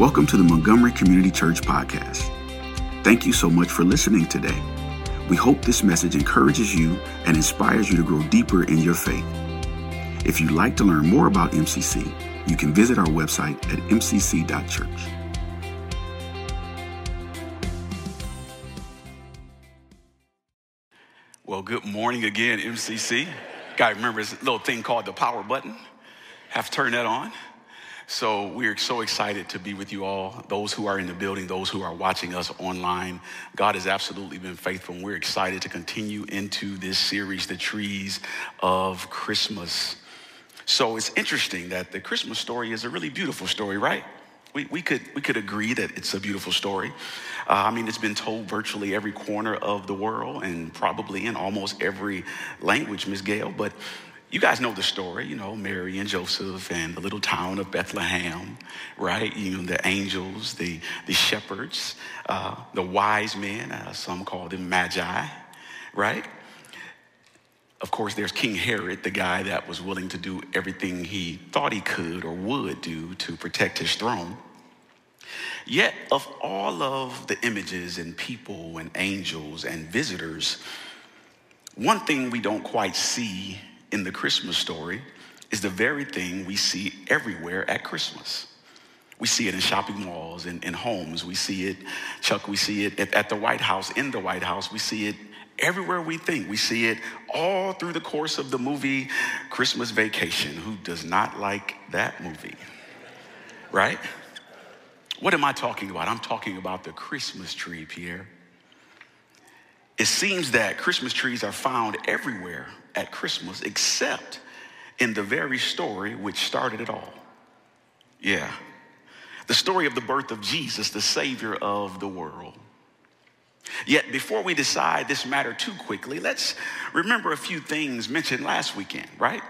Welcome to the Montgomery Community Church podcast. Thank you so much for listening today. We hope this message encourages you and inspires you to grow deeper in your faith. If you'd like to learn more about MCC, you can visit our website at mcc.church. Well, good morning again, MCC. Gotta remember this little thing called the power button. Have to turn that on. So we're so excited to be with you all, those who are in the building, those who are watching us online. God has absolutely been faithful, and we're excited to continue into this series, The Trees of Christmas. So it's interesting that the Christmas story is a really beautiful story, right? We could agree that it's a beautiful story. It's been told virtually every corner of the world and probably in almost every language, Ms. Gail, but you guys know the story, you know, Mary and Joseph and the little town of Bethlehem, right? You know, the angels, the shepherds, the wise men, some call them magi, right? Of course, there's King Herod, the guy that was willing to do everything he thought he could or would do to protect his throne. Yet of all of the images and people and angels and visitors, one thing we don't quite see in the Christmas story is the very thing we see everywhere at Christmas. We see it in shopping malls and in homes. We see it, Chuck, we see it at the White House, in the White House. We see it everywhere we think. We see it all through the course of the movie Christmas Vacation. Who does not like that movie, right? What am I talking about? I'm talking about the Christmas tree, Pierre. It seems that Christmas trees are found everywhere at Christmas, except in the very story which started it all. Yeah. The story of the birth of Jesus, the Savior of the world. Yet before we decide this matter too quickly, let's remember a few things mentioned last weekend, right?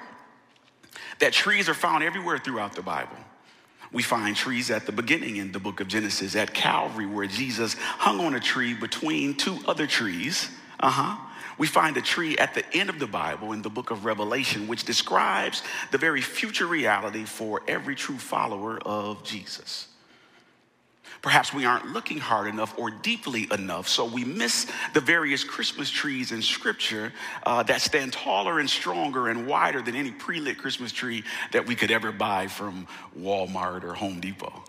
That trees are found everywhere throughout the Bible. We find trees at the beginning in the book of Genesis, at Calvary, where Jesus hung on a tree between two other trees. We find a tree at the end of the Bible in the book of Revelation, which describes the very future reality for every true follower of Jesus. Perhaps we aren't looking hard enough or deeply enough, so we miss the various Christmas trees in Scripture that stand taller and stronger and wider than any pre-lit Christmas tree that we could ever buy from Walmart or Home Depot.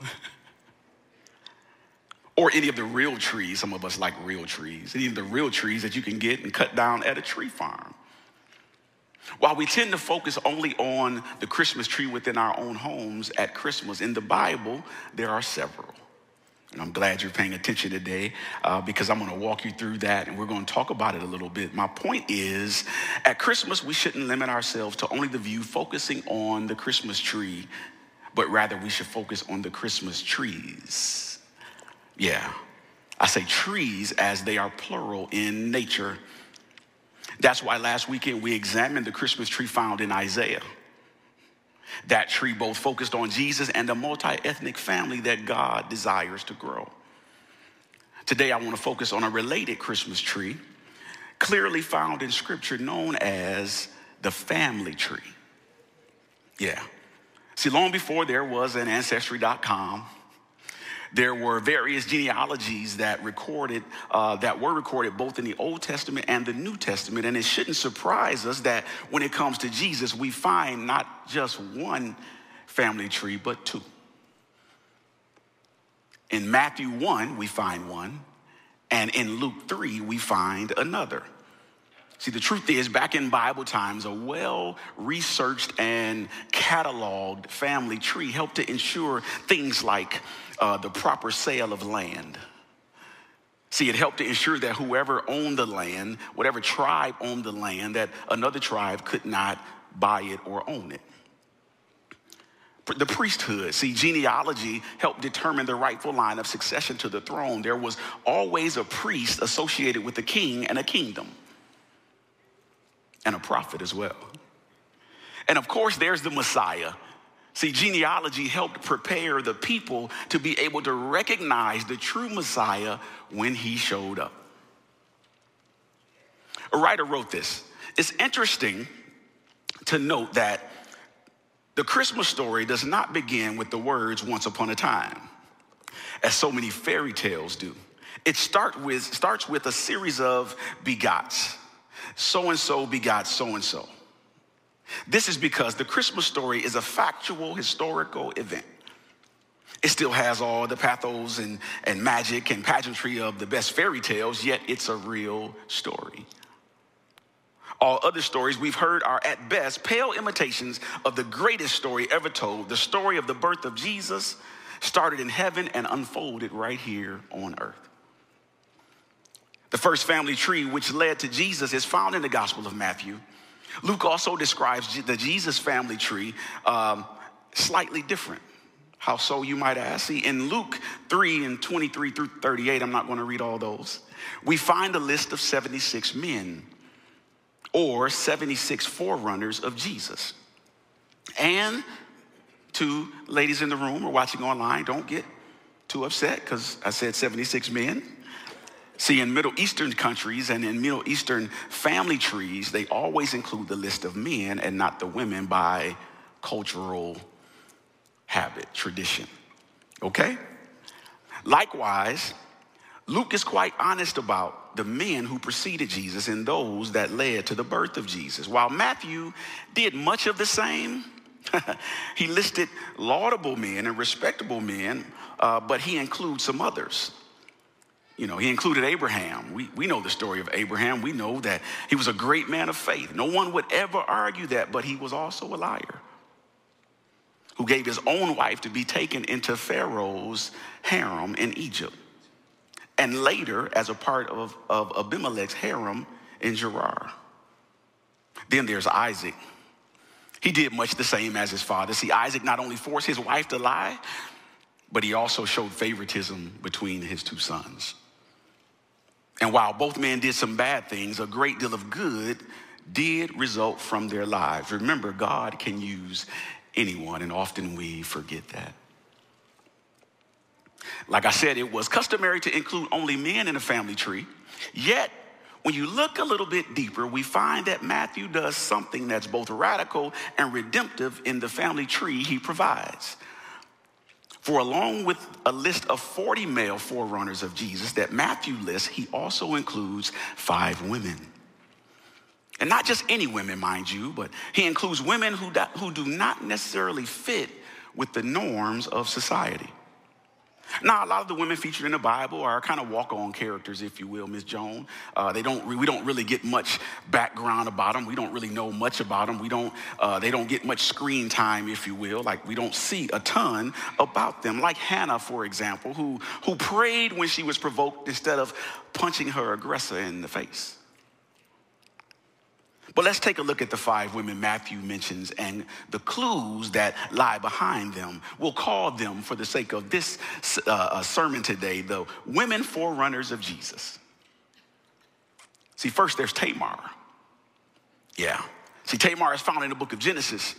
Or any of the real trees, some of us like real trees, any of the real trees that you can get and cut down at a tree farm. While we tend to focus only on the Christmas tree within our own homes at Christmas, in the Bible, there are several. And I'm glad you're paying attention today because I'm going to walk you through that and we're going to talk about it a little bit. My point is, at Christmas, we shouldn't limit ourselves to only the view focusing on the Christmas tree, but rather we should focus on the Christmas trees. Yeah, I say trees as they are plural in nature. That's why last weekend we examined the Christmas tree found in Isaiah. That tree both focused on Jesus and the multi-ethnic family that God desires to grow. Today, I want to focus on a related Christmas tree, clearly found in Scripture, known as the family tree. Yeah. See, long before there was an Ancestry.com, there were various genealogies that were recorded both in the Old Testament and the New Testament. And it shouldn't surprise us that when it comes to Jesus, we find not just one family tree, but two. In Matthew 1, we find one. And in Luke 3, we find another. See, the truth is, back in Bible times, a well-researched and cataloged family tree helped to ensure things like the proper sale of land. See, it helped to ensure that whoever owned the land, whatever tribe owned the land, that another tribe could not buy it or own it. The priesthood, see, genealogy helped determine the rightful line of succession to the throne. There was always a priest associated with a king and a kingdom. And a prophet as well. And of course, there's the Messiah. See, genealogy helped prepare the people to be able to recognize the true Messiah when he showed up. A writer wrote this. It's interesting to note that the Christmas story does not begin with the words "once upon a time." as so many fairy tales do. It starts with a series of begots. So-and-so begot so-and-so. This is because the Christmas story is a factual, historical event. It still has all the pathos and magic and pageantry of the best fairy tales, yet it's a real story. All other stories we've heard are at best pale imitations of the greatest story ever told. The story of the birth of Jesus started in heaven and unfolded right here on earth. The first family tree which led to Jesus is found in the Gospel of Matthew. Luke also describes the Jesus family tree slightly different. How so, you might ask? See, in Luke 3 and 23 through 38, I'm not going to read all those, we find a list of 76 men or 76 forerunners of Jesus. And to ladies in the room or watching online, don't get too upset because I said 76 men. See, in Middle Eastern countries and in Middle Eastern family trees, they always include the list of men and not the women by cultural habit, tradition, okay? Likewise, Luke is quite honest about the men who preceded Jesus and those that led to the birth of Jesus. While Matthew did much of the same, he listed laudable men and respectable men, but he includes some others. You know, he included Abraham. We know the story of Abraham. We know that he was a great man of faith. No one would ever argue that, but he was also a liar, who gave his own wife to be taken into Pharaoh's harem in Egypt, and later as a part of Abimelech's harem in Gerar. Then there's Isaac. He did much the same as his father. See, Isaac not only forced his wife to lie, but he also showed favoritism between his two sons. And while both men did some bad things, a great deal of good did result from their lives. Remember, God can use anyone, and often we forget that. Like I said, it was customary to include only men in a family tree. Yet, when you look a little bit deeper, we find that Matthew does something that's both radical and redemptive in the family tree he provides. For along with a list of 40 male forerunners of Jesus that Matthew lists, he also includes 5 women. And not just any women, mind you, but he includes women who do not necessarily fit with the norms of society. Now, a lot of the women featured in the Bible are kind of walk-on characters, if you will, Miss Joan. We don't really get much background about them. We don't really know much about them. They don't get much screen time, if you will. Like, we don't see a ton about them. Like Hannah, for example, who prayed when she was provoked instead of punching her aggressor in the face. But let's take a look at the 5 women Matthew mentions and the clues that lie behind them. We'll call them, for the sake of this sermon today, the women forerunners of Jesus. See, first there's Tamar. Yeah. See, Tamar is found in the book of Genesis.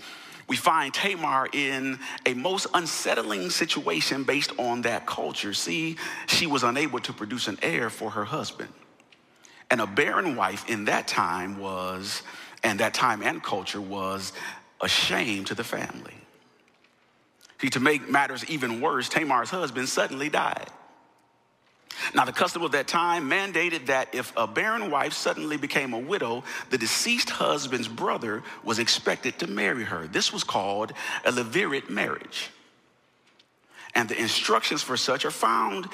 We find Tamar in a most unsettling situation based on that culture. See, she was unable to produce an heir for her husband. And a barren wife in that time and culture was a shame to the family. See, to make matters even worse, Tamar's husband suddenly died. Now, the custom of that time mandated that if a barren wife suddenly became a widow, the deceased husband's brother was expected to marry her. This was called a levirate marriage. And the instructions for such are found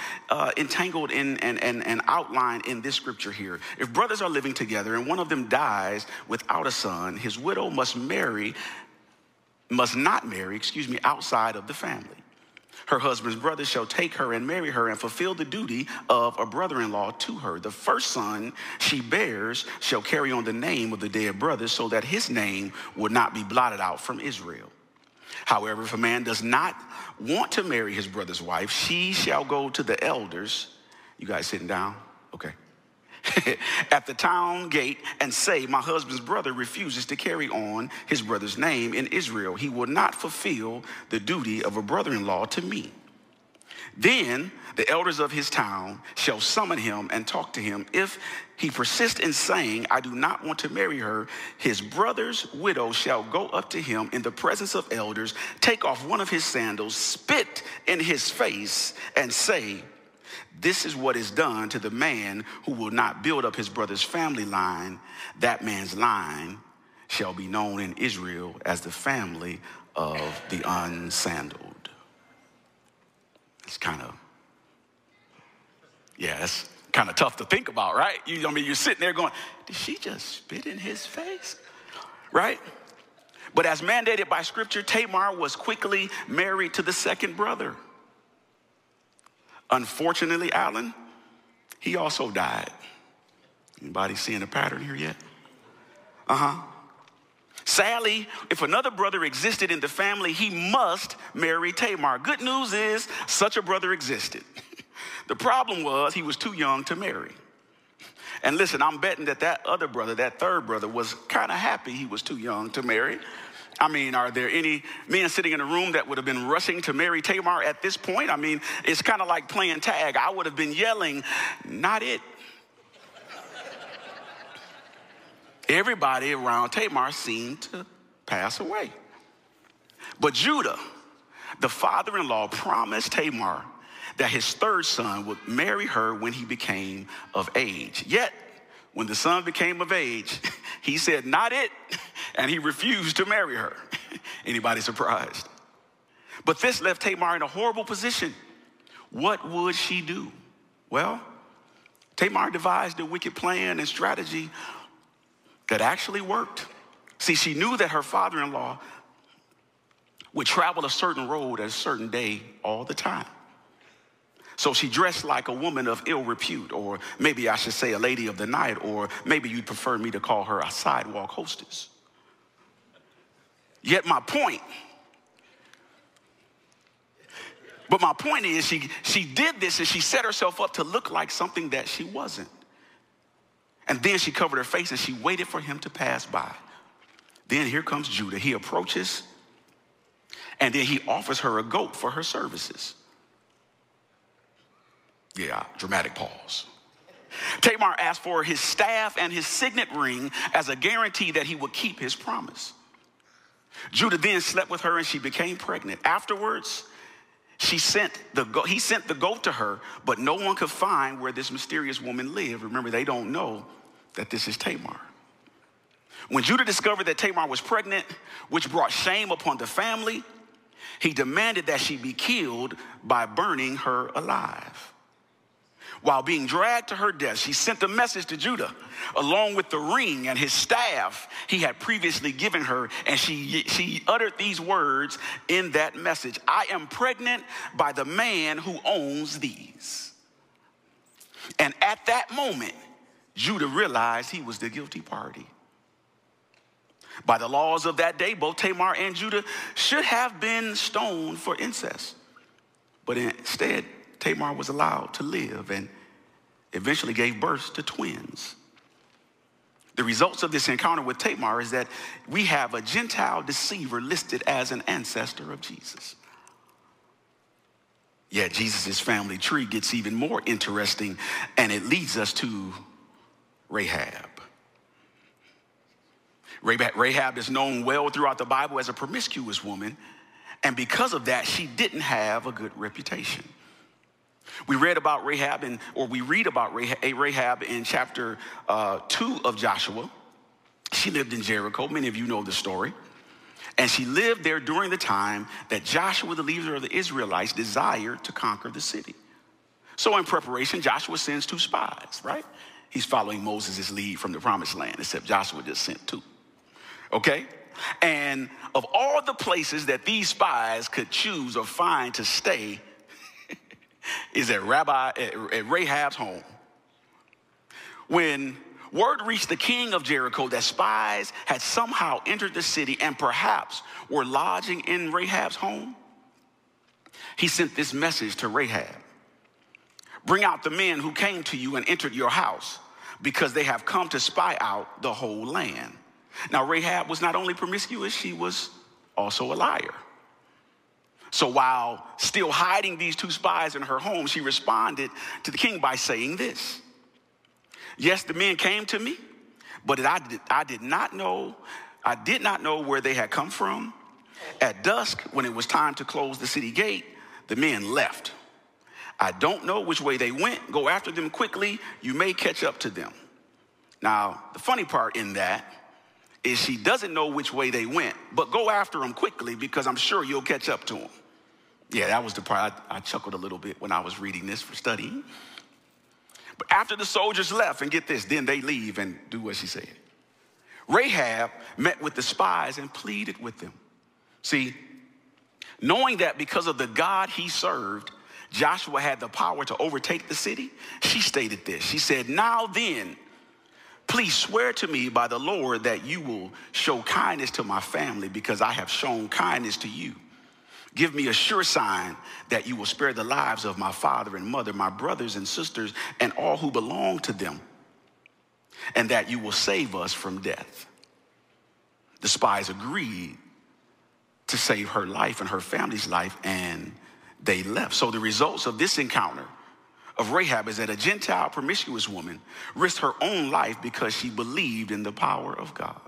entangled in and outlined in this scripture here. If brothers are living together and one of them dies without a son, his widow must not marry, outside of the family. Her husband's brother shall take her and marry her and fulfill the duty of a brother-in-law to her. The first son she bears shall carry on the name of the dead brother so that his name will not be blotted out from Israel. However, if a man does not want to marry his brother's wife, she shall go to the elders. You guys sitting down? Okay. At the town gate and say, my husband's brother refuses to carry on his brother's name in Israel. He will not fulfill the duty of a brother-in-law to me. Then the elders of his town shall summon him and talk to him. If He persists in saying, I do not want to marry her. His brother's widow shall go up to him in the presence of elders, take off one of his sandals, spit in his face, and say, this is what is done to the man who will not build up his brother's family line. That man's line shall be known in Israel as the family of the unsandaled. It's kind of, yeah, that's kind of tough to think about, right? You're sitting there going, did she just spit in his face? Right? But as mandated by scripture, Tamar was quickly married to the second brother. Unfortunately, Alan, he also died. Anybody seeing a pattern here yet? Sadly, if another brother existed in the family, he must marry Tamar. Good news is such a brother existed. The problem was he was too young to marry. And listen, I'm betting that other brother, that third brother, was kind of happy he was too young to marry. I mean, are there any men sitting in a room that would have been rushing to marry Tamar at this point? I mean, it's kind of like playing tag. I would have been yelling, not it. Everybody around Tamar seemed to pass away. But Judah, the father-in-law, promised Tamar that his third son would marry her when he became of age. Yet, when the son became of age, he said, not it, and he refused to marry her. Anybody surprised? But this left Tamar in a horrible position. What would she do? Well, Tamar devised a wicked plan and strategy that actually worked. See, she knew that her father-in-law would travel a certain road at a certain day all the time. So she dressed like a woman of ill repute, or maybe I should say a lady of the night, or maybe you'd prefer me to call her a sidewalk hostess. Yet my point is she did this and she set herself up to look like something that she wasn't. And then she covered her face and she waited for him to pass by. Then here comes Judah. He approaches and then he offers her a goat for her services. Yeah, dramatic pause. Tamar asked for his staff and his signet ring as a guarantee that he would keep his promise. Judah then slept with her and she became pregnant. Afterwards, he sent the goat to her, but no one could find where this mysterious woman lived. Remember, they don't know that this is Tamar. When Judah discovered that Tamar was pregnant, which brought shame upon the family, he demanded that she be killed by burning her alive. While being dragged to her death, she sent a message to Judah, along with the ring and his staff he had previously given her, and she uttered these words in that message: I am pregnant by the man who owns these. And at that moment, Judah realized he was the guilty party. By the laws of that day, both Tamar and Judah should have been stoned for incest, but instead, Tamar was allowed to live and eventually gave birth to twins. The results of this encounter with Tamar is that we have a Gentile deceiver listed as an ancestor of Jesus. Yet Jesus' family tree gets even more interesting, and it leads us to Rahab. Rahab is known well throughout the Bible as a promiscuous woman, and because of that, she didn't have a good reputation. We read about Rahab in chapter 2 of Joshua. She lived in Jericho. Many of you know the story. And she lived there during the time that Joshua, the leader of the Israelites, desired to conquer the city. So in preparation, Joshua sends 2 spies, right? He's following Moses' lead from the promised land, except Joshua just sent 2, okay? And of all the places that these spies could choose or find to stay, is at Rahab's home. When word reached the king of Jericho that spies had somehow entered the city and perhaps were lodging in Rahab's home, he sent this message to Rahab: bring out the men who came to you and entered your house, because they have come to spy out the whole land. Now, Rahab was not only promiscuous, she was also a liar. So while still hiding these 2 spies in her home, she responded to the king by saying this: Yes, the men came to me, but I did not know where they had come from. At dusk, when it was time to close the city gate, the men left. I don't know which way they went. Go after them quickly. You may catch up to them. Now, the funny part in that is she doesn't know which way they went, but go after them quickly because I'm sure you'll catch up to them. Yeah, that was the part I chuckled a little bit when I was reading this for studying. But after the soldiers left, and get this, then they leave and do what she said. Rahab met with the spies and pleaded with them. See, knowing that because of the God he served, Joshua had the power to overtake the city, she stated this. She said, "Now then, please swear to me by the Lord that you will show kindness to my family because I have shown kindness to you. Give me a sure sign that you will spare the lives of my father and mother, my brothers and sisters, and all who belong to them, and that you will save us from death." The spies agreed to save her life and her family's life, and they left. So the results of this encounter of Rahab is that a Gentile promiscuous woman risked her own life because she believed in the power of God.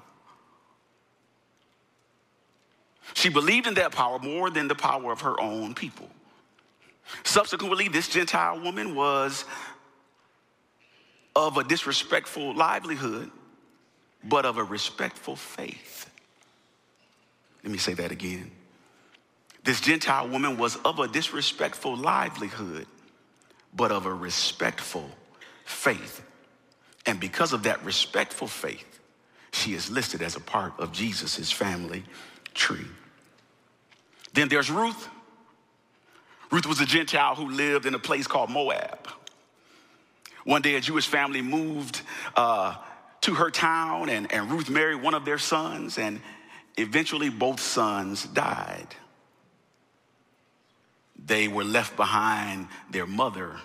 She believed in that power more than the power of her own people. Subsequently, this Gentile woman was of a disrespectful livelihood, but of a respectful faith. Let me say that again. This Gentile woman was of a disrespectful livelihood, but of a respectful faith. And because of that respectful faith, she is listed as a part of Jesus's family tree. Then there's Ruth. Ruth was a Gentile who lived in a place called Moab. One day a Jewish family moved to her town, and Ruth married one of their sons, and eventually both sons died. They were left behind their mother,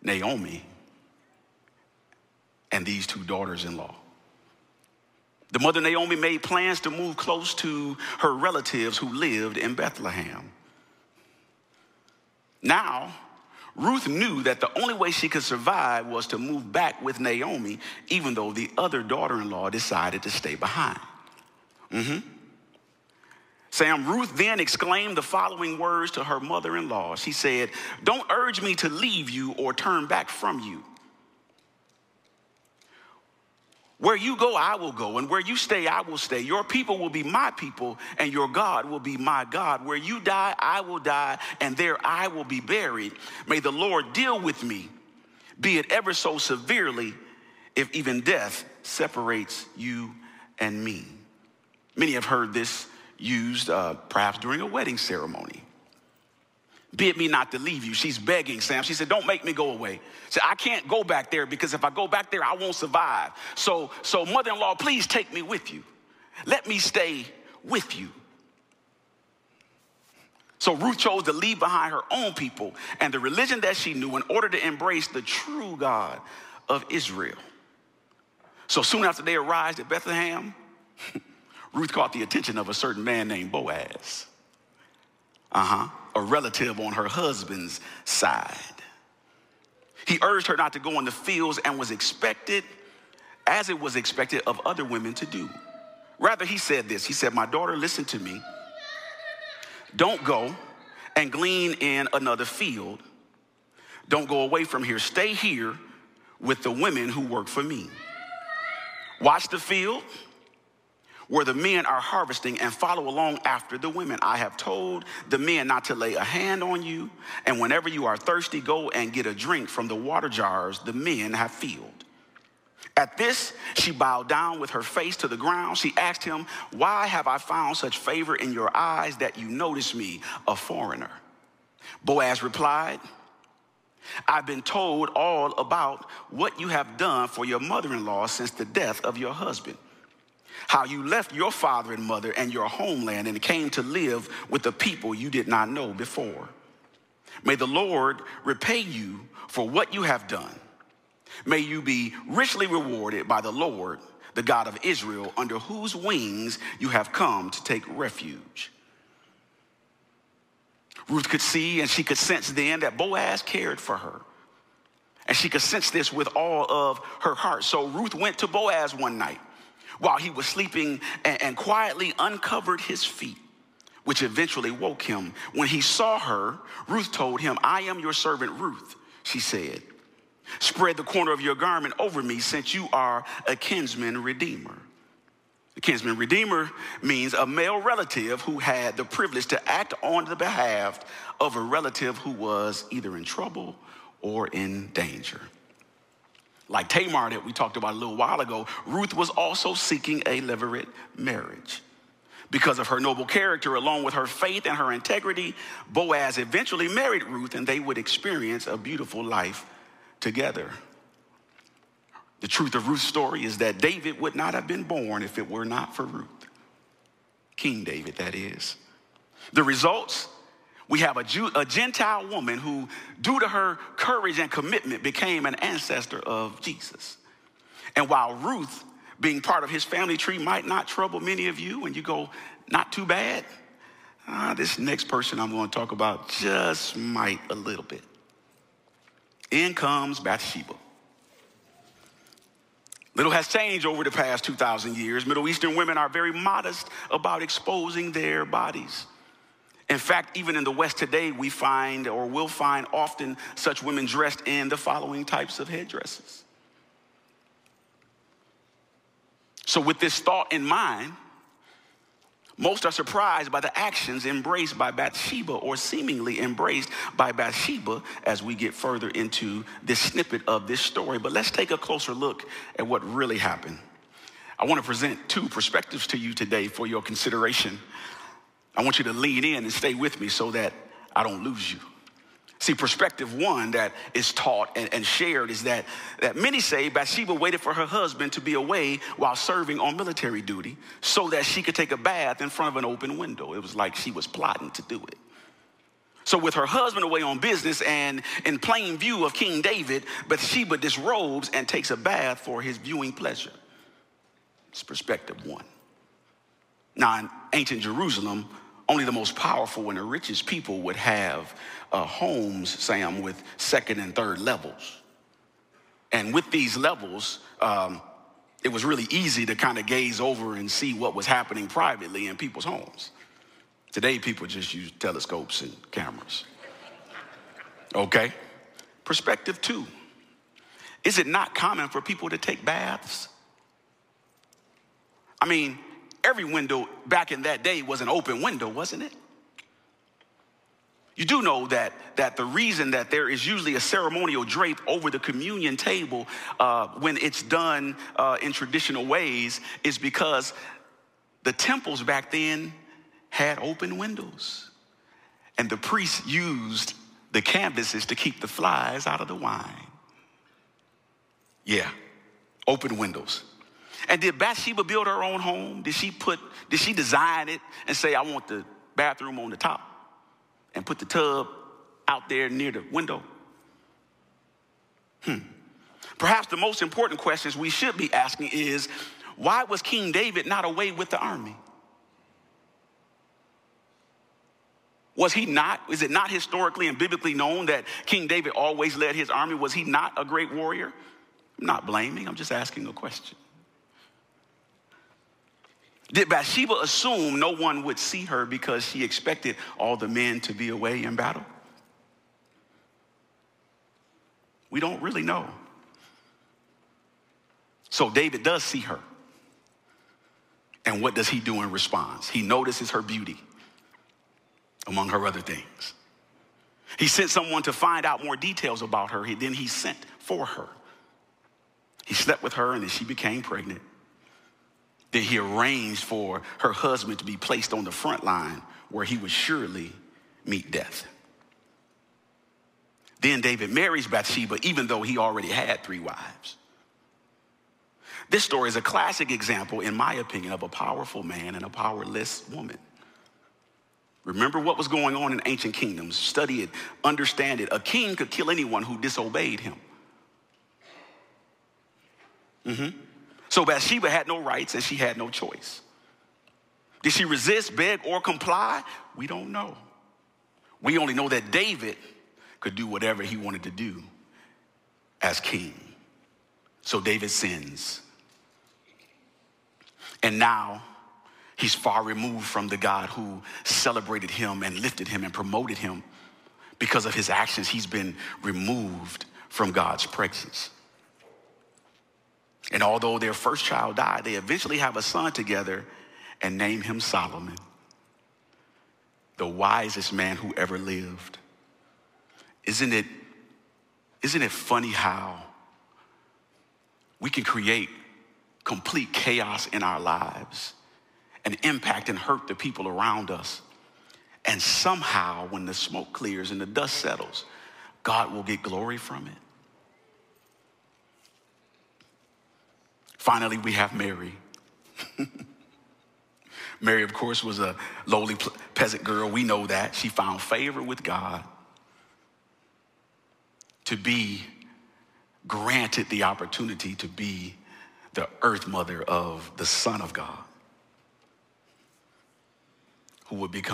Naomi, and these two daughters-in-law. The mother, Naomi, made plans to move close to her relatives who lived in Bethlehem. Now, Ruth knew that the only way she could survive was to move back with Naomi, even though the other daughter-in-law decided to stay behind. Ruth then exclaimed the following words to her mother-in-law. She said, "Don't urge me to leave you or turn back from you. Where you go, I will go, and where you stay, I will stay. Your people will be my people, and your God will be my God. Where you die, I will die, and there I will be buried. May the Lord deal with me, be it ever so severely, if even death separates you and me." Many have heard this used perhaps during a wedding ceremony. "Bid me not to leave you." She's begging, Sam. She said, "Don't make me go away." She said, "I can't go back there because if I go back there, I won't survive. So mother-in-law, please take me with you. Let me stay with you." So Ruth chose to leave behind her own people and the religion that she knew in order to embrace the true God of Israel. So soon after they arrived at Bethlehem, Ruth caught the attention of a certain man named Boaz, a relative on her husband's side. He urged her not to go in the fields and was expected, as it was expected of other women to do. Rather, he said this. He said, "My daughter, listen to me. Don't go and glean in another field. Don't go away from here. Stay here with the women who work for me. Watch the field where the men are harvesting and follow along after the women. I have told the men not to lay a hand on you, and whenever you are thirsty, go and get a drink from the water jars the men have filled." At this, she bowed down with her face to the ground. She asked him, "Why have I found such favor in your eyes that you notice me, a foreigner?" Boaz replied, "I've been told all about what you have done for your mother-in-law since the death of your husband. How you left your father and mother and your homeland and came to live with the people you did not know before. May the Lord repay you for what you have done. May you be richly rewarded by the Lord, the God of Israel, under whose wings you have come to take refuge." Ruth could see and she could sense then that Boaz cared for her. And she could sense this with all of her heart. So Ruth went to Boaz one night while he was sleeping and quietly uncovered his feet, which eventually woke him. When he saw her, Ruth told him, "I am your servant Ruth," she said. "Spread the corner of your garment over me, since you are a kinsman redeemer." The kinsman redeemer means a male relative who had the privilege to act on the behalf of a relative who was either in trouble or in danger. Like Tamar that we talked about a little while ago, Ruth was also seeking a levirate marriage. Because of her noble character, along with her faith and her integrity, Boaz eventually married Ruth, and they would experience a beautiful life together. The truth of Ruth's story is that David would not have been born if it were not for Ruth. King David, that is. The results, we have a Gentile woman who, due to her courage and commitment, became an ancestor of Jesus. And while Ruth being part of his family tree might not trouble many of you, and you go, not too bad, this next person I'm going to talk about just might a little bit. In comes Bathsheba. Little has changed over the past 2,000 years. Middle Eastern women are very modest about exposing their bodies. In fact, even in the West today, we find or will find often such women dressed in the following types of headdresses. So with this thought in mind, most are surprised by the actions embraced by Bathsheba, or seemingly embraced by Bathsheba, as we get further into this snippet of this story. But let's take a closer look at what really happened. I want to present two perspectives to you today for your consideration. I want you to lean in and stay with me so that I don't lose you. See, perspective one that is taught and shared is that many say Bathsheba waited for her husband to be away while serving on military duty so that she could take a bath in front of an open window. It was like she was plotting to do it. So with her husband away on business and in plain view of King David, Bathsheba disrobes and takes a bath for his viewing pleasure. It's perspective one. Now, in ancient Jerusalem, only the most powerful and the richest people would have homes, Sam, with second and third levels. And with these levels, it was really easy to kind of gaze over and see what was happening privately in people's homes. Today, people just use telescopes and cameras. Okay? Perspective two. Is it not common for people to take baths? I mean, every window back in that day was an open window, wasn't it? You do know that the reason that there is usually a ceremonial drape over the communion table when it's done in traditional ways is because the temples back then had open windows, and the priests used the canvases to keep the flies out of the wine. Yeah, open windows. And did Bathsheba build her own home? Did she design it and say, I want the bathroom on the top and put the tub out there near the window? Perhaps the most important questions we should be asking is, why was King David not away with the army? Is it not historically and biblically known that King David always led his army? Was he not a great warrior? I'm not blaming, I'm just asking a question. Did Bathsheba assume no one would see her because she expected all the men to be away in battle? We don't really know. So David does see her. And what does he do in response? He notices her beauty, among her other things. He sent someone to find out more details about her. Then he sent for her. He slept with her, and then she became pregnant. Then he arranged for her husband to be placed on the front line where he would surely meet death. Then David marries Bathsheba, even though he already had 3 wives. This story is a classic example, in my opinion, of a powerful man and a powerless woman. Remember what was going on in ancient kingdoms. Study it, understand it. A king could kill anyone who disobeyed him. So Bathsheba had no rights, and she had no choice. Did she resist, beg, or comply? We don't know. We only know that David could do whatever he wanted to do as king. So David sins. And now he's far removed from the God who celebrated him and lifted him and promoted him. Because of his actions, he's been removed from God's presence. And although their first child died, they eventually have a son together and name him Solomon, the wisest man who ever lived. Isn't it funny how we can create complete chaos in our lives and impact and hurt the people around us? And somehow, when the smoke clears and the dust settles, God will get glory from it. Finally, we have Mary. Mary, of course, was a lowly peasant girl. We know that. She found favor with God to be granted the opportunity to be the earth mother of the Son of God, who would be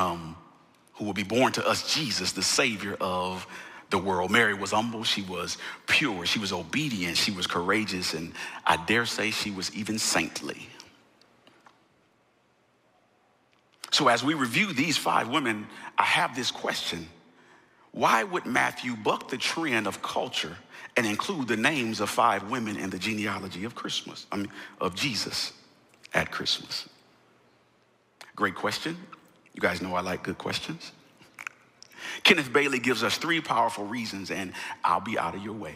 born to us, Jesus, the Savior of the world. Mary was humble, she was pure, she was obedient, she was courageous, and I dare say she was even saintly. So as we review these five women, I have this question. Why would Matthew buck the trend of culture and include the names of five women in the genealogy of Jesus at Christmas? Great question. You guys know I like good questions. Kenneth Bailey gives us three powerful reasons, and I'll be out of your way.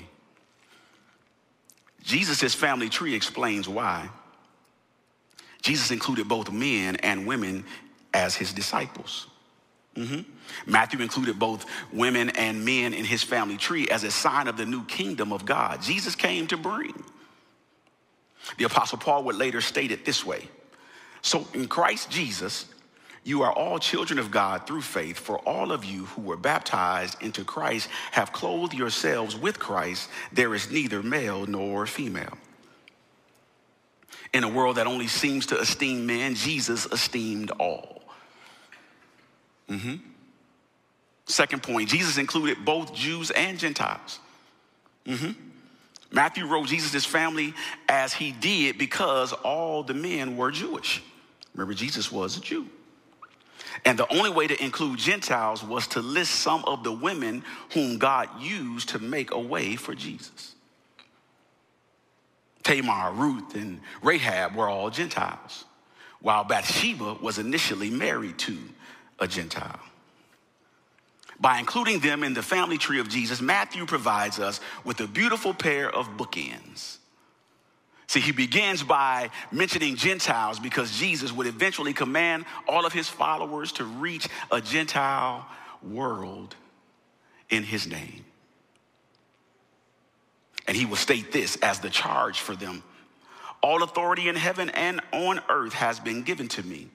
Jesus' family tree explains why Jesus included both men and women as his disciples. Matthew included both women and men in his family tree as a sign of the new kingdom of God Jesus came to bring. The Apostle Paul would later state it this way. So in Christ Jesus, you are all children of God through faith, for all of you who were baptized into Christ have clothed yourselves with Christ. There is neither male nor female. In a world that only seems to esteem men, Jesus esteemed all. Second point, Jesus included both Jews and Gentiles. Matthew wrote Jesus' family as he did because all the men were Jewish. Remember, Jesus was a Jew. And the only way to include Gentiles was to list some of the women whom God used to make a way for Jesus. Tamar, Ruth, and Rahab were all Gentiles, while Bathsheba was initially married to a Gentile. By including them in the family tree of Jesus, Matthew provides us with a beautiful pair of bookends. See, he begins by mentioning Gentiles because Jesus would eventually command all of his followers to reach a Gentile world in his name. And he will state this as the charge for them. All authority in heaven and on earth has been given to me.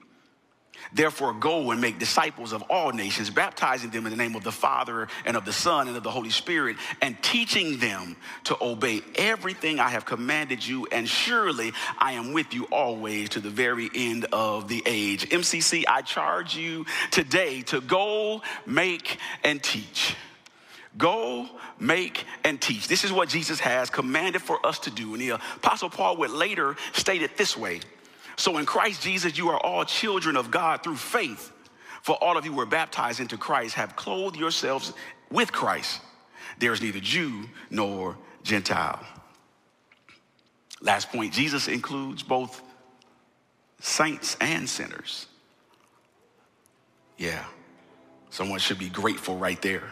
Therefore, go and make disciples of all nations, baptizing them in the name of the Father and of the Son and of the Holy Spirit, and teaching them to obey everything I have commanded you. And surely I am with you always to the very end of the age. MCC, I charge you today to go, make, and teach. Go, make, and teach. This is what Jesus has commanded for us to do. And the Apostle Paul would later state it this way. So in Christ Jesus, you are all children of God through faith. For all of you who were baptized into Christ have clothed yourselves with Christ. There is neither Jew nor Gentile. Last point, Jesus includes both saints and sinners. Yeah, someone should be grateful right there.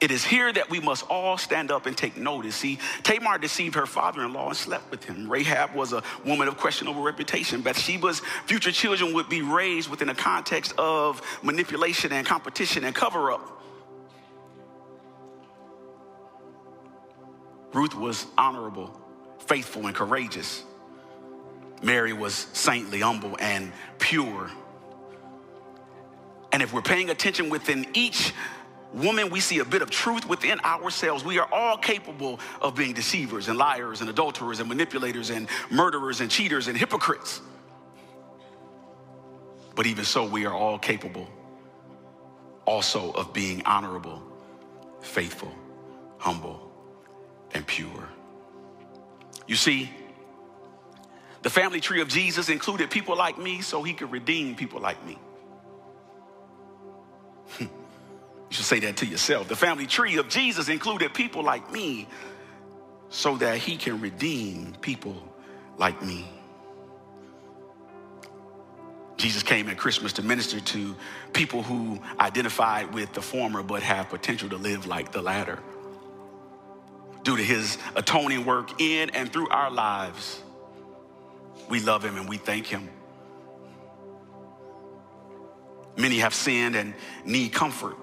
It is here that we must all stand up and take notice. See, Tamar deceived her father-in-law and slept with him. Rahab was a woman of questionable reputation. Bathsheba's future children would be raised within a context of manipulation and competition and cover-up. Ruth was honorable, faithful, and courageous. Mary was saintly, humble, and pure. And if we're paying attention within each woman, we see a bit of truth within ourselves. We are all capable of being deceivers and liars and adulterers and manipulators and murderers and cheaters and hypocrites. But even so, we are all capable also of being honorable, faithful, humble, and pure. You see, the family tree of Jesus included people like me so he could redeem people like me. You should say that to yourself. The family tree of Jesus included people like me so that he can redeem people like me. Jesus came at Christmas to minister to people who identified with the former but have potential to live like the latter. Due to his atoning work in and through our lives, we love him and we thank him. Many have sinned and need comfort.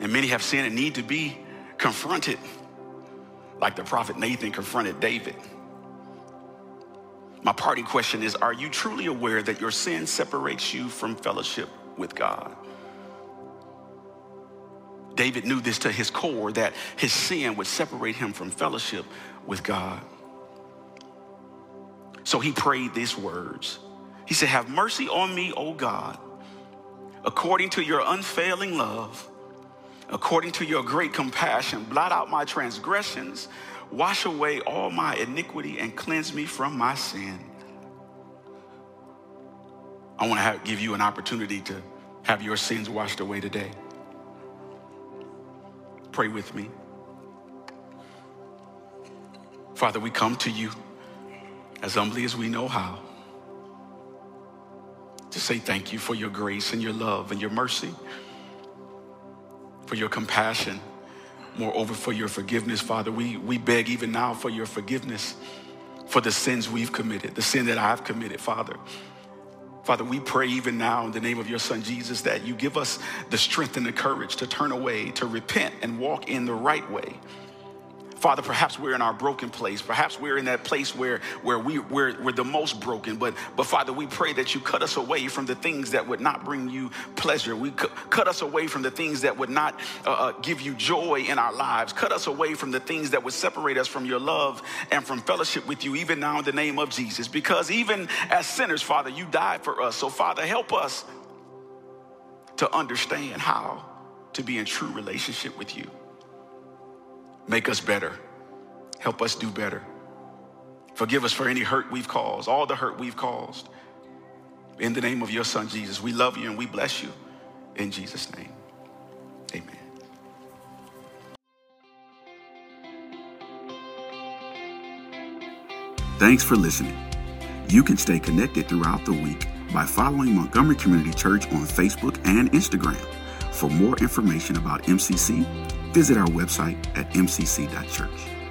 And many have sinned and need to be confronted, like the prophet Nathan confronted David. My party question is, are you truly aware that your sin separates you from fellowship with God? David knew this to his core, that his sin would separate him from fellowship with God. So he prayed these words. He said, "Have mercy on me, O God, according to your unfailing love, according to your great compassion, blot out my transgressions, wash away all my iniquity and cleanse me from my sin." I want to give you an opportunity to have your sins washed away today. Pray with me. Father, we come to you as humbly as we know how to say thank you for your grace and your love and your mercy, for your compassion. Moreover, for your forgiveness, Father, we beg even now for your forgiveness for the sins we've committed, the sin that I've committed, Father. Father, we pray even now in the name of your son, Jesus, that you give us the strength and the courage to turn away, to repent and walk in the right way. Father, perhaps we're in our broken place. Perhaps we're in that place where we're the most broken. But Father, we pray that you cut us away from the things that would not bring you pleasure. Cut us away from the things that would not give you joy in our lives. Cut us away from the things that would separate us from your love and from fellowship with you, even now in the name of Jesus. Because even as sinners, Father, you died for us. So Father, help us to understand how to be in true relationship with you. Make us better. Help us do better. Forgive us for any hurt we've caused, all the hurt we've caused. In the name of your son, Jesus, we love you and we bless you. In Jesus' name, amen. Thanks for listening. You can stay connected throughout the week by following Montgomery Community Church on Facebook and Instagram. For more information about MCC, visit our website at mcc.church.